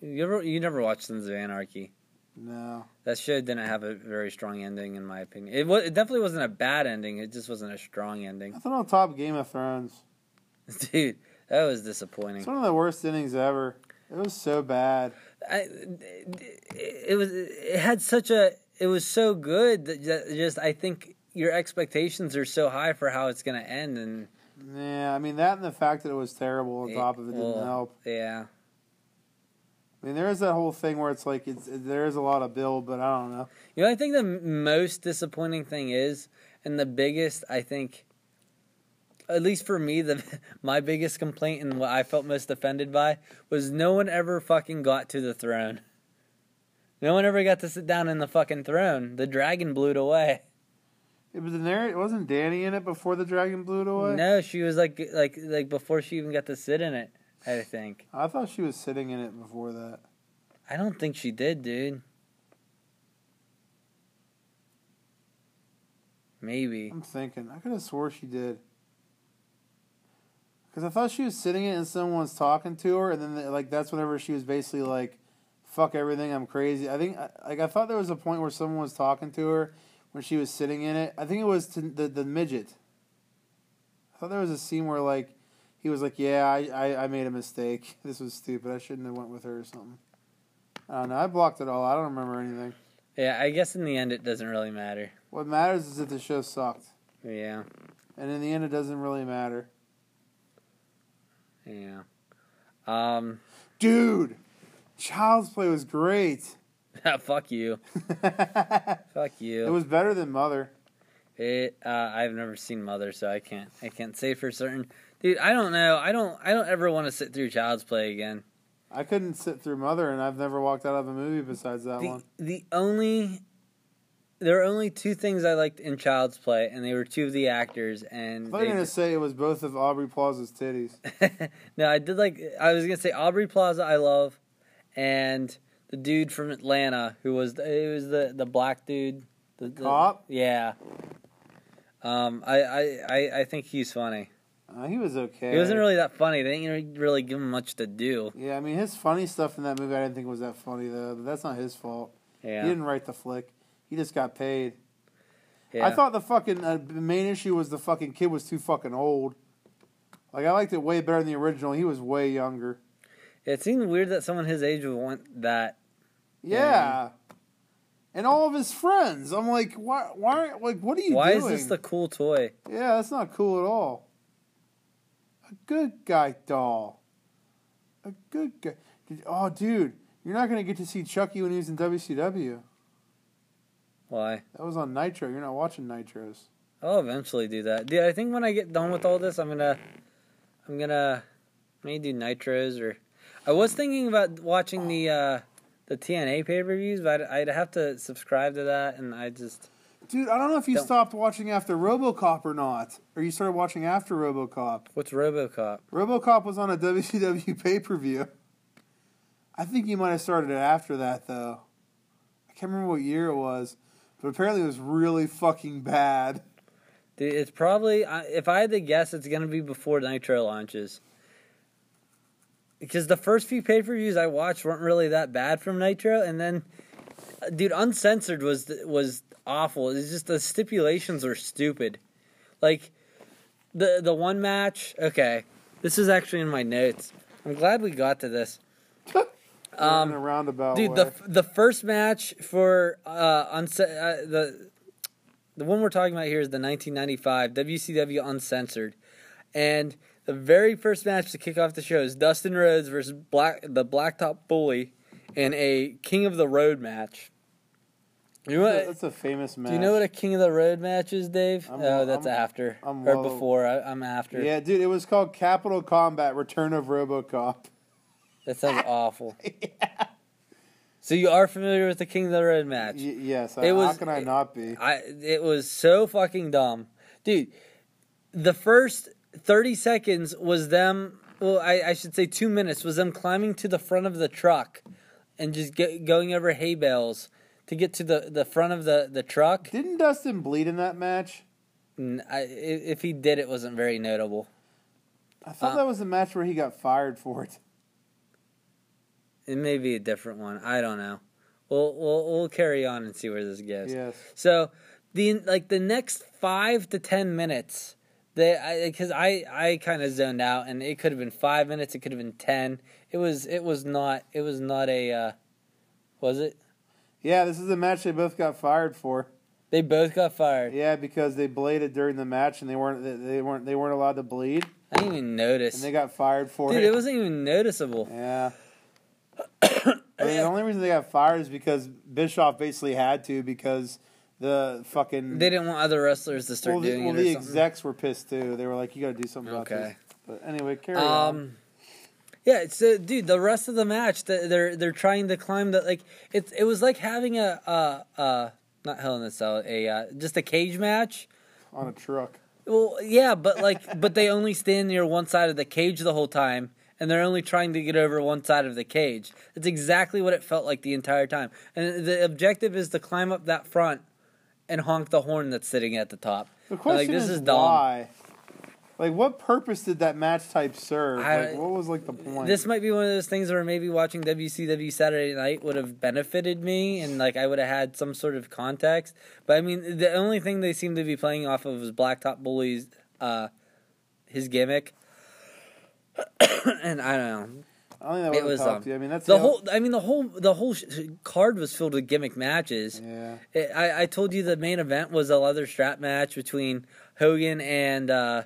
You ever you never watched Sons of Anarchy? No. That show didn't have a very strong ending, in my opinion. It was, it definitely wasn't a bad ending. It just wasn't a strong ending. I thought on top of Game of Thrones. Dude, that was disappointing. It's one of the worst endings ever. It was so bad. I, it was. It had such a. It was so good that just I think your expectations are so high for how it's going to end, and. Yeah, I mean that, and the fact that it was terrible on it, top of it didn't well, help. Yeah. I mean, there is that whole thing where it's like it's there is a lot of build, but I don't know. You know, I think the most disappointing thing is, and the biggest, I think, at least for me, the my biggest complaint and what I felt most offended by was no one ever fucking got to the throne. No one ever got to sit down in the fucking throne. The dragon blew it away. It was in there. Wasn't Dani in it before the dragon blew it away? No, she was like like like before she even got to sit in it. I think. I thought she was sitting in it before that. I don't think she did, dude. Maybe. I'm thinking. I could have swore she did. Because I thought she was sitting in it and someone's talking to her, and then they, like that's whenever she was basically like, "Fuck everything, I'm crazy." I think like I thought there was a point where someone was talking to her when she was sitting in it. I think it was to the the midget. I thought there was a scene where like. He was like, yeah, I, I, I made a mistake. This was stupid. I shouldn't have went with her or something. I don't know. I blocked it all. I don't remember anything. Yeah, I guess in the end it doesn't really matter. What matters is that the show sucked. Yeah. And in the end it doesn't really matter. Yeah. Um. Dude! Child's Play was great! Fuck you. Fuck you. It was better than Mother. It, uh, I've never seen Mother, so I can't I can't say for certain. Dude, I don't know. I don't I don't ever want to sit through Child's Play again. I couldn't sit through Mother, and I've never walked out of a movie besides that the, one. The only there are only two things I liked in Child's Play, and they were two of the actors. And I thought you were gonna say it was both of Aubrey Plaza's titties. No, I did like. I was gonna say Aubrey Plaza, I love, and the dude from Atlanta who was the, it was the, the black dude. The, the cop. Yeah. Um, I, I, I, I think he's funny. Uh, he was okay. He wasn't really that funny. They didn't really give him much to do. Yeah, I mean, his funny stuff in that movie I didn't think was that funny, though. But that's not his fault. Yeah. He didn't write the flick. He just got paid. Yeah. I thought the fucking uh, main issue was the fucking kid was too fucking old. Like, I liked it way better than the original. He was way younger. It seemed weird that someone his age would want that. Yeah. Um, And all of his friends. I'm like, why? Why? Like, what are you why doing? Why is this the cool toy? Yeah, that's not cool at all. A good guy doll. A good guy. Did, oh, dude, you're not gonna get to see Chucky when he was in W C W. Why? That was on Nitro. You're not watching Nitros. I'll eventually do that, dude. I think when I get done with all this, I'm gonna, I'm gonna, maybe do Nitros or. I was thinking about watching the. Uh, The T N A pay-per-views, but I'd, I'd have to subscribe to that, and I just... Dude, I don't know if you don't. stopped watching after RoboCop or not, or you started watching after RoboCop. What's RoboCop? RoboCop was on a W C W pay-per-view. I think you might have started it after that, though. I can't remember what year it was, but apparently it was really fucking bad. Dude, it's probably... If I had to guess, it's going to be before Nitro launches. Because the first few pay-per-views I watched weren't really that bad from Nitro, and then, dude, Uncensored was was awful. It's just the stipulations were stupid. Like, the the one match, okay, this is actually in my notes. I'm glad we got to this. Um, in a roundabout dude, way. the the first match for uh, unce- uh the the one we're talking about here is the nineteen ninety-five W C W Uncensored, and. The very first match to kick off the show is Dustin Rhodes versus Black, the Blacktop Bully in a King of the Road match. You know what, that's a famous match. Do you know what a King of the Road match is, Dave? I'm, oh, that's I'm, after. I'm or well, before. I, I'm after. Yeah, dude, it was called Capital Combat Return of RoboCop. That sounds awful. Yeah. So you are familiar with the King of the Road match? Y- yes. It how was, can I it, not be? I, it was so fucking dumb. Dude, the first... Thirty seconds was them. Well, I, I should say two minutes was them climbing to the front of the truck, and just get, going over hay bales to get to the, the front of the, the truck. Didn't Dustin bleed in that match? I, if he did, it wasn't very notable. I thought um, that was the match where he got fired for it. It may be a different one. I don't know. We'll we'll we'll carry on and see where this goes. Yes. So the like the next five to ten minutes. They, because I, I, I kind of zoned out, and it could have been five minutes. It could have been ten. It was, it was not, it was not a, uh, was it? Yeah, this is the match they both got fired for. They both got fired. Yeah, because they bladed during the match, and they weren't, they weren't, they weren't allowed to bleed. I didn't even notice. And they got fired for Dude, it. Dude, it wasn't even noticeable. Yeah. I mean, the only reason they got fired is because Bischoff basically had to because. The fucking... They didn't want other wrestlers to start well, doing the, well, it or something. Well, the execs were pissed, too. They were like, you gotta do something okay. about this. But anyway, carry um, on. Yeah, so, dude, the rest of the match, they're they're trying to climb the... Like, it, it was like having a... Uh, uh, not Hell in a Cell, a, uh, just a cage match. On a truck. Well, yeah, but like, but they only stand near one side of the cage the whole time, and they're only trying to get over one side of the cage. That's exactly what it felt like the entire time. And the objective is to climb up that front... And honk the horn that's sitting at the top. The question like, this is, is dumb. Why? Like, what purpose did that match type serve? I, like, what was, like, the point? This might be one of those things where maybe watching W C W Saturday Night would have benefited me, and, like, I would have had some sort of context. But, I mean, the only thing they seemed to be playing off of was Blacktop Bully's, uh, his gimmick. And I don't know. I don't think that would have helped you. I mean, that's the whole. I mean, the whole the whole sh- card was filled with gimmick matches. Yeah. It, I I told you the main event was a leather strap match between Hogan and uh,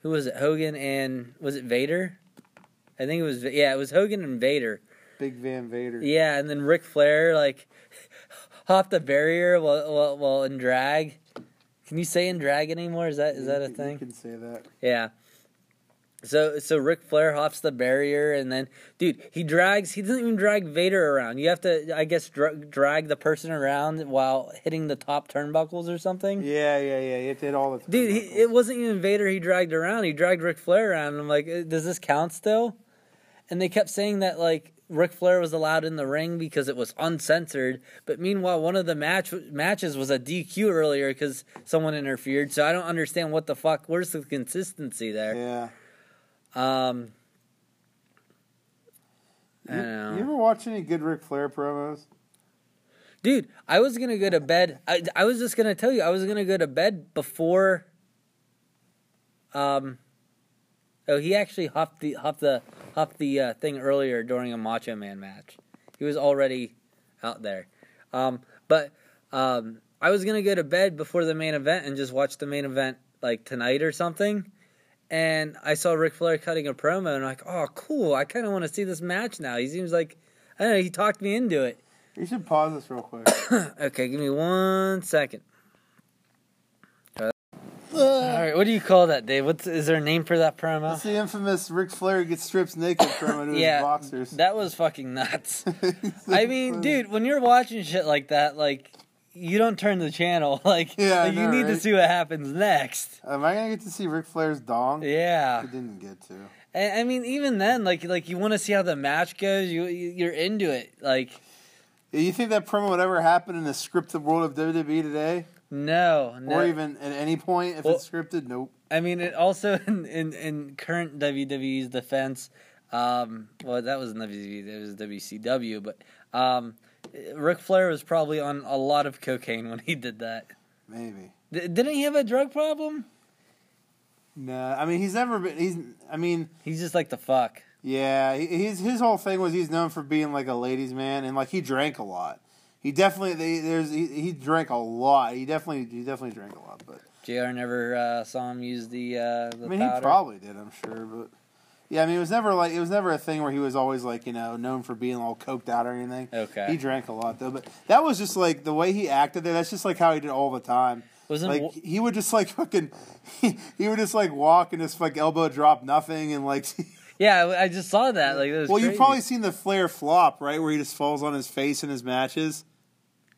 who was it? Hogan and was it Vader? I think it was. Yeah, it was Hogan and Vader. Big Van Vader. Yeah, and then Ric Flair like hopped the barrier while while, while in drag. Can you say in drag anymore? Is that is that a thing? You can say that. Yeah. So so Ric Flair hops the barrier, and then, dude, he drags, he doesn't even drag Vader around. You have to, I guess, dra- drag the person around while hitting the top turnbuckles or something. Yeah, yeah, yeah, you have to hit all the turnbuckles. Dude, he, it wasn't even Vader he dragged around, he dragged Ric Flair around, and I'm like, does this count still? And they kept saying that, like, Ric Flair was allowed in the ring because it was uncensored, but meanwhile, one of the match matches was a D Q earlier because someone interfered, so I don't understand what the fuck, where's the consistency there? Yeah. Um, I don't know. You ever watch any good Ric Flair promos? Dude, I was going to go to bed. I, I was just going to tell you, I was going to go to bed before. Um, oh, he actually hopped the hopped the, hopped the uh, thing earlier during a Macho Man match. He was already out there. Um, but um, I was going to go to bed before the main event and just watch the main event like tonight or something. And I saw Ric Flair cutting a promo, and I'm like, oh, cool. I kind of want to see this match now. He seems like, I don't know, he talked me into it. You should pause this real quick. Okay, give me one second. Uh, All right, what do you call that, Dave? What's is there a name for that promo? It's the infamous Ric Flair gets strips naked promo to yeah, his boxers. That was fucking nuts. I mean, dude, when you're watching shit like that, like... You don't turn the channel. Like, yeah, like know, you need right? to see what happens next. Am I going to get to see Ric Flair's dong? Yeah. I didn't get to. And, I mean, even then, like, like you want to see how the match goes. You, you're into it. Like, you think that promo would ever happen in the scripted world of W W E today? No. no. Or even at any point, if well, it's scripted? Nope. I mean, it also, in, in, in current W W E's defense, um, well, that wasn't W W E, that was W C W, but... Um, Ric Flair was probably on a lot of cocaine when he did that. Maybe. D- didn't he have a drug problem? No, I mean he's never been. He's. I mean. He's just like the fuck. Yeah, he, he's his whole thing was he's known for being like a ladies' man and like he drank a lot. He definitely they, there's he, he drank a lot. He definitely he definitely drank a lot. But J R never uh, saw him use the. Uh, the I mean, powder. He probably did. I'm sure, but. Yeah, I mean, it was never like it was never a thing where he was always like, you know, known for being all coked out or anything. Okay, he drank a lot though, but that was just like the way he acted there. That's just like how he did all the time. Wasn't like w- he would just like fucking, he, he would just like walk and just like elbow drop nothing and like. Yeah, I just saw that. Like, that was well, crazy. You've probably seen the Flair flop, right, where he just falls on his face in his matches.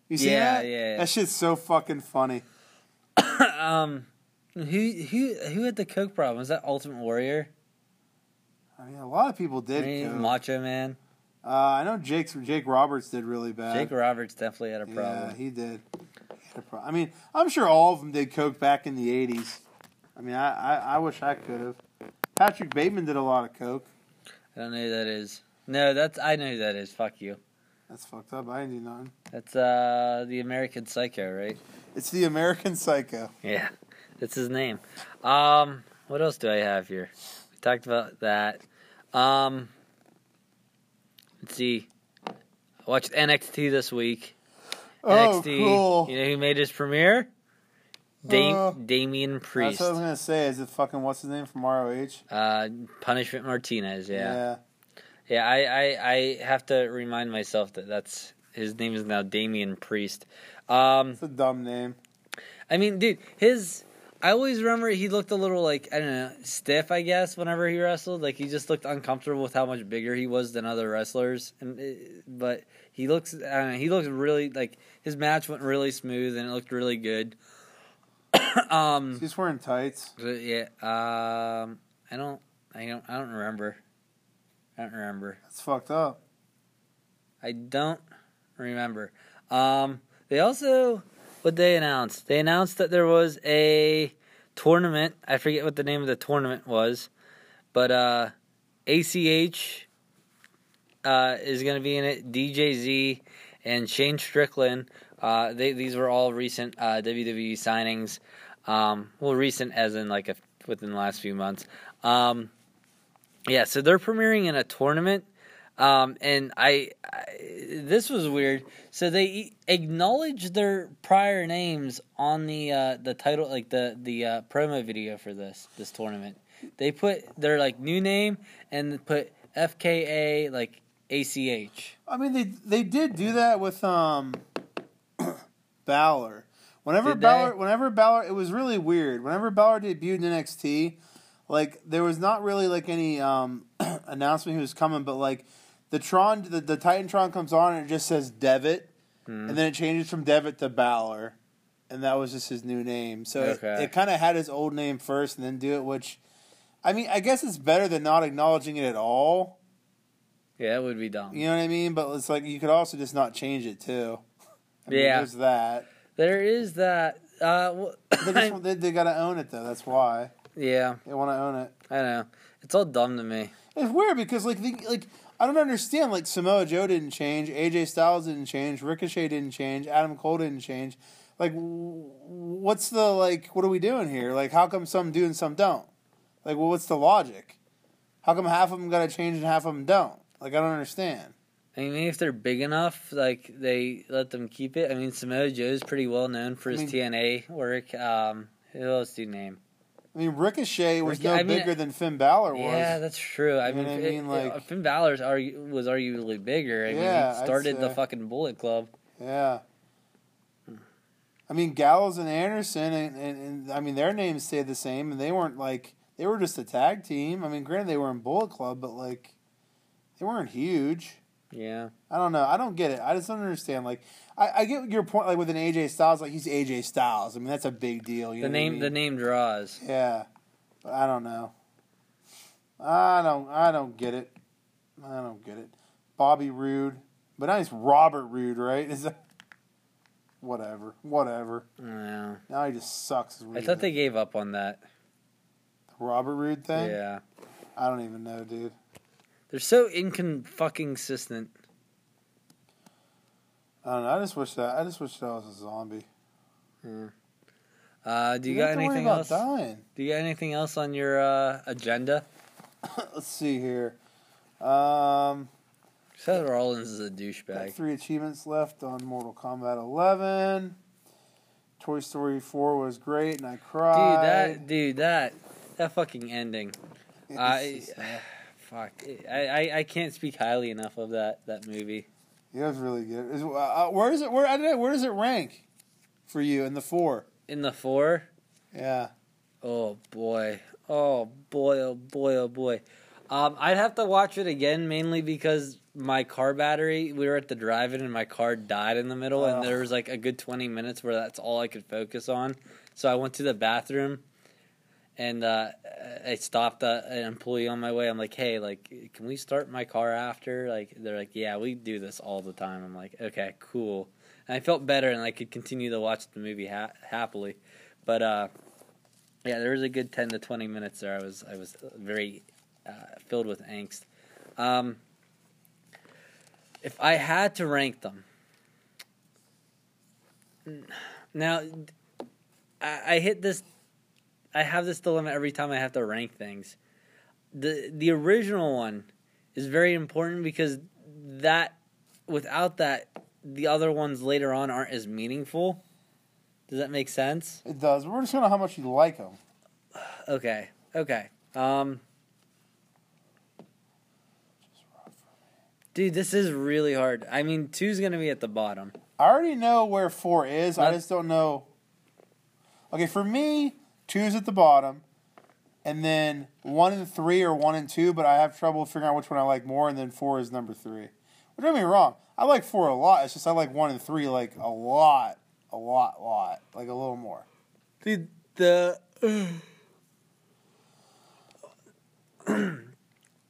You see yeah, that? Yeah, yeah, that shit's so fucking funny. um, who who who had the coke problem? Was that Ultimate Warrior? I mean, a lot of people did. I mean, Macho Man. Uh, I know Jake's, Jake Roberts did really bad. Jake Roberts definitely had a problem. Yeah, he did. He had a pro- I mean, I'm sure all of them did coke back in the eighties. I mean, I, I, I wish I could have. Patrick Bateman did a lot of coke. I don't know who that is. No, that's I know who that is. Fuck you. That's fucked up. I didn't do nothing. That's uh, the American Psycho, right? It's the American Psycho. Yeah, that's his name. Um, what else do I have here? We talked about that. Um, let's see. I watched N X T this week. Oh, N X T, cool. You know who made his premiere? Dam- uh, Damian Priest. That's what I was going to say. Is it fucking what's his name from R O H? Uh, Punishment Martinez, yeah. Yeah, yeah I, I, I have to remind myself that that's his name is now Damian Priest. Um, it's a dumb name. I mean, dude, his... I always remember he looked a little, like, I don't know, stiff, I guess, whenever he wrestled. Like, he just looked uncomfortable with how much bigger he was than other wrestlers. And it, But he looks, I don't know, he looked really, like, his match went really smooth and it looked really good. um, He's wearing tights. Yeah. Um, I don't, I don't, I don't remember. I don't remember. That's fucked up. I don't remember. Um, they also... What they announced? They announced that there was a tournament. I forget what the name of the tournament was, but uh, A C H uh, is going to be in it. D J Z and Shane Strickland. Uh, they these were all recent uh, W W E signings. Um, well, recent as in like a, within the last few months. Um, yeah, so they're premiering in a tournament. Um, and I, I, this was weird. So they acknowledged their prior names on the, uh, the title, like the, the, uh, promo video for this, this tournament. They put their, like, new name and put F K A, like, A C H. I mean, they, they did do that with, um, Balor, Whenever Balor, whenever Balor, it was really weird. Whenever Balor debuted in N X T, like there was not really like any um, announcement who was coming, but like the Tron, the, the Titantron comes on and it just says Devitt, hmm. and then it changes from Devitt to Balor, and that was just his new name. So okay. it, it kind of had his old name first and then do it, which, I mean, I guess it's better than not acknowledging it at all. Yeah, that would be dumb. You know what I mean? But it's like you could also just not change it too. I mean, yeah, there's that. There is that. Uh, well, they just, they, they gotta own it though. That's why. Yeah, they want to own it. I know. It's all dumb to me. It's weird because like the, like I don't understand. Like Samoa Joe didn't change, A J Styles didn't change, Ricochet didn't change, Adam Cole didn't change. Like, what's the like? What are we doing here? Like, how come some do and some don't? Like, well, what's the logic? How come half of them gotta change and half of them don't? Like, I don't understand. I mean, if they're big enough, like, they let them keep it. I mean, Samoa Joe's pretty well known for his I mean, T N A work. Um, who else do you name? I mean, Ricochet was Ric- no I mean, bigger than Finn Balor was. Yeah, that's true. I you mean, it, I mean like, Finn Balor argu- was arguably bigger. I yeah, mean, he started the fucking Bullet Club. Yeah. I mean, Gallows and Anderson, and, and, and, I mean, their names stayed the same, and they weren't, like, they were just a tag team. I mean, granted, they were in Bullet Club, but, like, they weren't huge. Yeah. I don't know. I don't get it. I just don't understand. Like, I, I get your point, like, with an A J Styles, like, he's A J Styles. I mean, that's a big deal. You the know name I mean? The name draws. Yeah. But I don't know. I don't I don't get it. I don't get it. Bobby Roode. But now he's Robert Roode, right? Is that... Whatever. Whatever. Yeah. Now he just sucks. I thought they gave up on that. The Robert Roode thing? Yeah. I don't even know, dude. They're so incon-fucking-sistent. I don't know. I just wish that I just wish that I was a zombie. Yeah. Uh, do you, you got anything else? Dying. Do you got anything else on your uh, agenda? Let's see here. Um, Seth Rollins is a douchebag. Three achievements left on Mortal Kombat eleven. Toy Story four was great, and I cried. Dude, that dude, that that fucking ending. It's I. So Fuck! I, I, I can't speak highly enough of that, that movie. Yeah, it was really good. It was, uh, where is it? Where I don't know, where does it rank for you in the four? In the four? Yeah. Oh boy! Oh boy! Oh boy! Oh boy! Um, I'd have to watch it again mainly because my car battery. We were at the drive-in and my car died in the middle, oh. and there was like a good twenty minutes where that's all I could focus on. So I went to the bathroom. And uh, I stopped uh, an employee on my way. I'm like, hey, like, can we start my car after? Like, they're like, yeah, we do this all the time. I'm like, okay, cool. And I felt better, and I could continue to watch the movie ha- happily. But uh, yeah, there was a good ten to twenty minutes there. I was I was very uh, filled with angst. Um, if I had to rank them, now I, I hit this. I have this dilemma every time I have to rank things. The the original one is very important because that without that the other ones later on aren't as meaningful. Does that make sense? It does. We're just gonna know how much you like them. Okay. Okay. Um, dude, this is really hard. I mean, two's gonna be at the bottom. I already know where four is. That's- I just don't know. Okay, for me. Two's at the bottom, and then one and three or one and two, but I have trouble figuring out which one I like more, and then four is number three. But don't get me wrong. I like four a lot. It's just I like one and three, like, a lot, a lot, lot, like, a little more. Dude, the...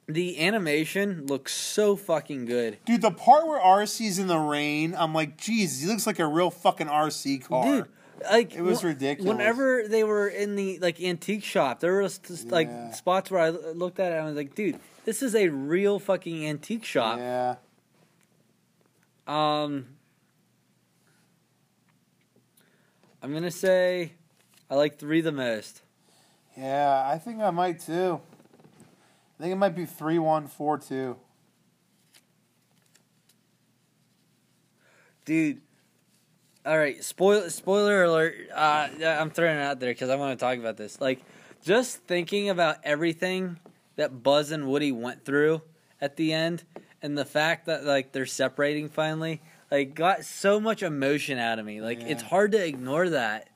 the animation looks so fucking good. Dude, the part where R C's in the rain, I'm like, jeez, he looks like a real fucking R C car. Dude. Like, it was w- ridiculous. Whenever they were in the like antique shop, there were just, like yeah. spots where I l- looked at it and I was like, "Dude, this is a real fucking antique shop." Yeah. Um, I'm gonna say I like three the most. Yeah, I think I might too. I think it might be three, one, four, two. Dude. All right, spoil, spoiler alert, uh, I'm throwing it out there because I want to talk about this. Like, just thinking about everything that Buzz and Woody went through at the end and the fact that, like, they're separating finally. like got so much emotion out of me. Like yeah. It's hard to ignore that.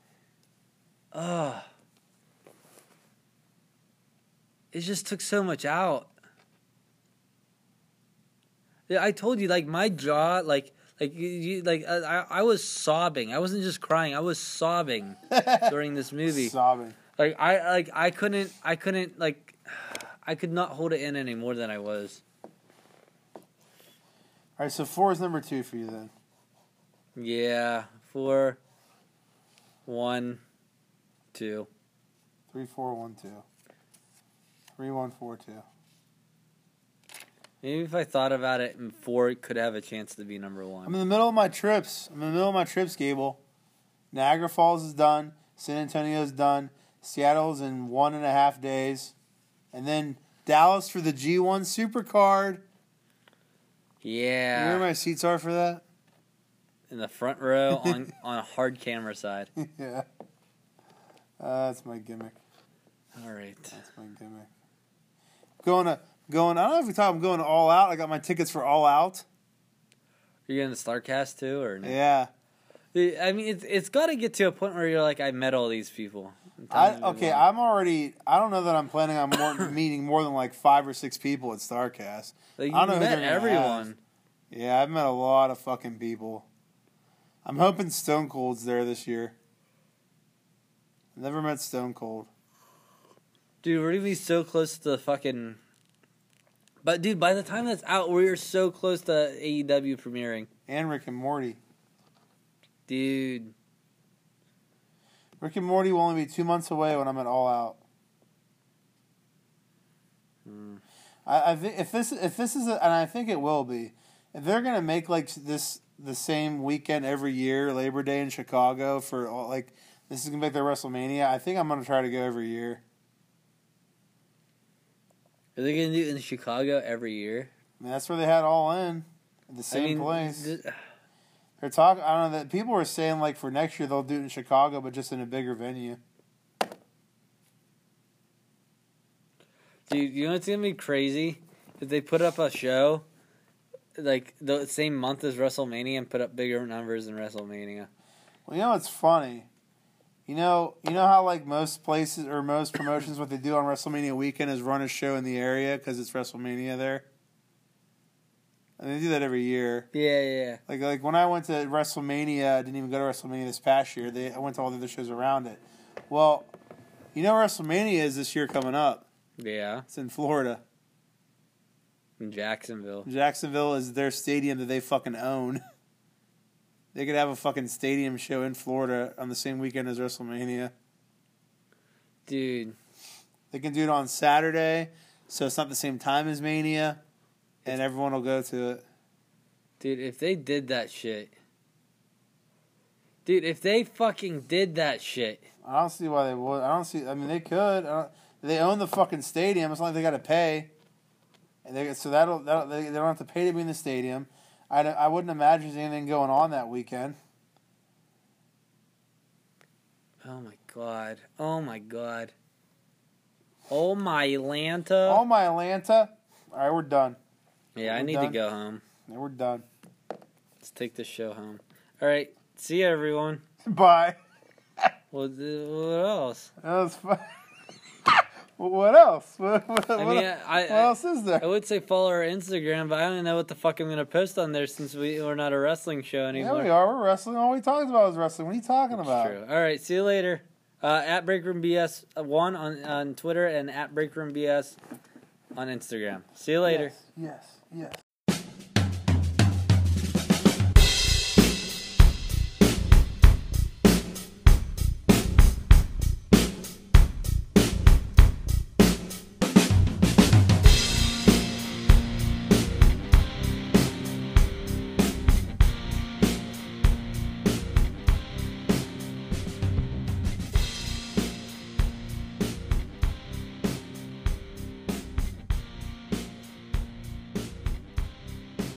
Ugh. It just took so much out. Yeah, I told you, like my jaw, like like you, like I, I was sobbing. I wasn't just crying. I was sobbing during this movie. Sobbing. Like I like I couldn't I couldn't like I could not hold it in any more than I was. All right, so four is number two for you then. Yeah, four, one, two, three, four, one, two, three, one, four, two. Maybe if I thought about it, and four could have a chance to be number one. I'm in the middle of my trips. I'm in the middle of my trips, Gable. Niagara Falls is done. San Antonio's done. Seattle's in one and a half days, and then Dallas for the G one Supercard. Yeah. You know where my seats are for that? In the front row on, on a hard camera side. Yeah. Uh, that's my gimmick. All right. That's my gimmick. Going to, going, I don't know if we talk, I'm going to All Out. I got my tickets for All Out. Are you going to StarCast too or no? Yeah. I mean, it's it's got to get to a point where you're like, I met all these people. I, okay, I'm already, I don't know that I'm planning on more, meeting more than like five or six people at StarCast. Like, I don't know met everyone. Have. Yeah, I've met a lot of fucking people. I'm hoping Stone Cold's there this year. I've never met Stone Cold. Dude, we're going to be so close to the fucking... But dude, by the time that's out, we're so close to A E W premiering. And Rick and Morty. Dude. Rick and Morty will only be two months away when I'm at All Out. Mm. I, I if this if this is a, and I think it will be, if they're gonna make like this the same weekend every year, Labor Day in Chicago for all, like this is gonna be their WrestleMania. I think I'm gonna try to go every year. Are they gonna do it in Chicago every year? I mean, that's where they had All In, at the same I mean, place. Th- They're talking. I don't know that people were saying like for next year they'll do it in Chicago, but just in a bigger venue. Dude, you know what's gonna be crazy? If they put up a show, like the same month as WrestleMania, and put up bigger numbers than WrestleMania. Well, you know what's funny? You know, you know how like most places or most promotions, what they do on WrestleMania weekend is run a show in the area because it's WrestleMania there. And they do that every year. Yeah, yeah. Like, like when I went to WrestleMania, I didn't even go to WrestleMania this past year. They, I went to all the other shows around it. Well, you know WrestleMania is this year coming up. Yeah. It's in Florida. In Jacksonville. Jacksonville is their stadium that they fucking own. They could have a fucking stadium show in Florida on the same weekend as WrestleMania. Dude. They can do it on Saturday, so it's not the same time as Mania. And everyone will go to it. Dude, if they did that shit. Dude, if they fucking did that shit. I don't see why they would. I don't see. I mean, they could. I don't, they own the fucking stadium. It's not like they got to pay. And they, so that'll, that'll they, they don't have to pay to be in the stadium. I, I wouldn't imagine there's anything going on that weekend. Oh, my God. Oh, my God. Oh, my Atlanta. Oh, my Atlanta. All right, we're done. Yeah, I need to go home. Yeah, we're done. Let's take this show home. All right. See you, everyone. Bye. What, what else? That was fun. What else? What, what, I mean, what, I, what I, else is there? I would say follow our Instagram, but I don't know what the fuck I'm going to post on there since we, we're not a wrestling show anymore. Yeah, we are. We're wrestling. All we talked about was wrestling. What are you talking That's about? True. All right. See you later. Uh, at Breakroom B S one on, on Twitter and at Breakroom B S on Instagram. See you later. Yes. Yes. Yes.